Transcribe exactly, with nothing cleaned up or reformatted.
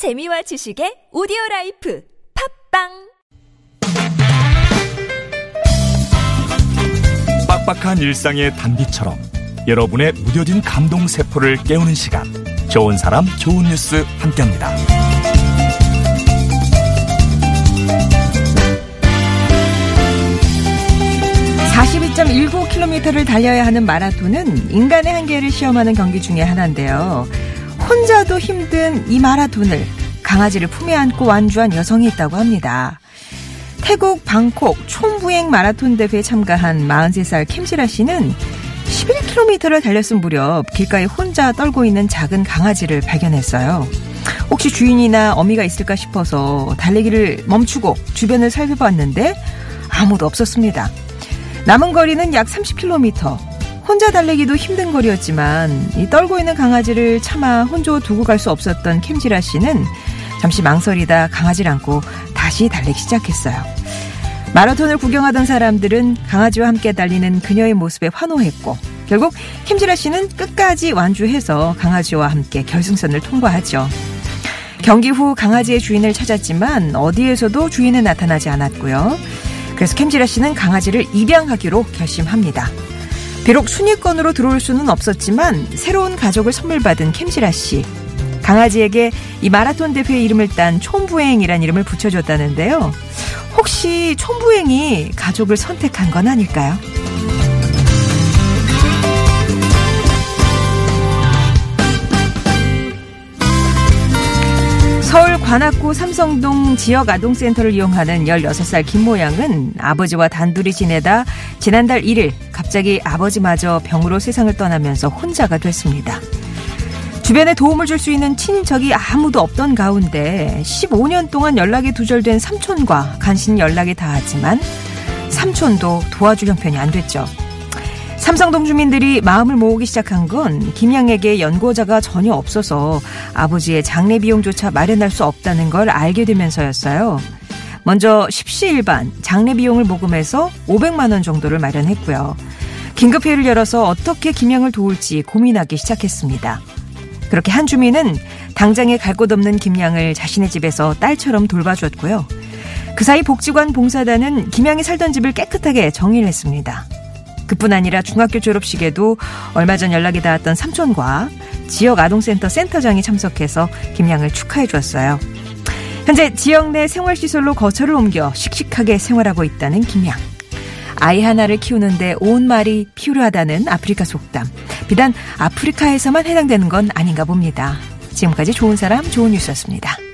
재미와 지식의 오디오라이프 팝빵! 빡빡한 일상의 단비처럼 여러분의 무뎌진 감동세포를 깨우는 시간, 좋은 사람 좋은 뉴스 함께합니다. 사십이 점 일구 킬로미터를 달려야 하는 마라톤은 인간의 한계를 시험하는 경기 중에 하나인데요. 혼자도 힘든 이 마라톤을 강아지를 품에 안고 완주한 여성이 있다고 합니다. 태국 방콕 촌부행 마라톤 대회에 참가한 마흔세 살 캠시라 씨는 십일 킬로미터를 달렸음 무렵 길가에 혼자 떨고 있는 작은 강아지를 발견했어요. 혹시 주인이나 어미가 있을까 싶어서 달리기를 멈추고 주변을 살펴봤는데 아무도 없었습니다. 남은 거리는 약 삼십 킬로미터. 혼자 달리기도 힘든 거리였지만 이 떨고 있는 강아지를 차마 혼자 두고 갈 수 없었던 캠시라 씨는 잠시 망설이다 강아지를 안고 다시 달리기 시작했어요. 마라톤을 구경하던 사람들은 강아지와 함께 달리는 그녀의 모습에 환호했고 결국 캠시라 씨는 끝까지 완주해서 강아지와 함께 결승선을 통과하죠. 경기 후 강아지의 주인을 찾았지만 어디에서도 주인은 나타나지 않았고요. 그래서 캠시라 씨는 강아지를 입양하기로 결심합니다. 비록 순위권으로 들어올 수는 없었지만 새로운 가족을 선물받은 캠시라 씨. 강아지에게 이 마라톤 대표의 이름을 딴 촌부행이란 이름을 붙여줬다는데요. 혹시 촌부행이 가족을 선택한 건 아닐까요? 서울 관악구 삼성동 지역아동센터를 이용하는 열여섯 살 김모 양은 아버지와 단둘이 지내다 지난달 일 일 갑자기 아버지마저 병으로 세상을 떠나면서 혼자가 됐습니다. 주변에 도움을 줄 수 있는 친인척이 아무도 없던 가운데 십오 년 동안 연락이 두절된 삼촌과 간신히 연락이 닿았지만 삼촌도 도와줄 형편이 안 됐죠. 삼성동 주민들이 마음을 모으기 시작한 건 김양에게 연고자가 전혀 없어서 아버지의 장례 비용조차 마련할 수 없다는 걸 알게 되면서였어요. 먼저 십시일반 장례 비용을 모금해서 오백만 원 정도를 마련했고요. 긴급회의를 열어서 어떻게 김양을 도울지 고민하기 시작했습니다. 그렇게 한 주민은 당장에 갈 곳 없는 김양을 자신의 집에서 딸처럼 돌봐주었고요. 그 사이 복지관 봉사단은 김양이 살던 집을 깨끗하게 정리를 했습니다. 그뿐 아니라 중학교 졸업식에도 얼마 전 연락이 닿았던 삼촌과 지역아동센터 센터장이 참석해서 김양을 축하해 주었어요. 현재 지역 내 생활시설로 거처를 옮겨 씩씩하게 생활하고 있다는 김양. 아이 하나를 키우는데 온 말이 필요하다는 아프리카 속담. 비단 아프리카에서만 해당되는 건 아닌가 봅니다. 지금까지 좋은 사람, 좋은 뉴스였습니다.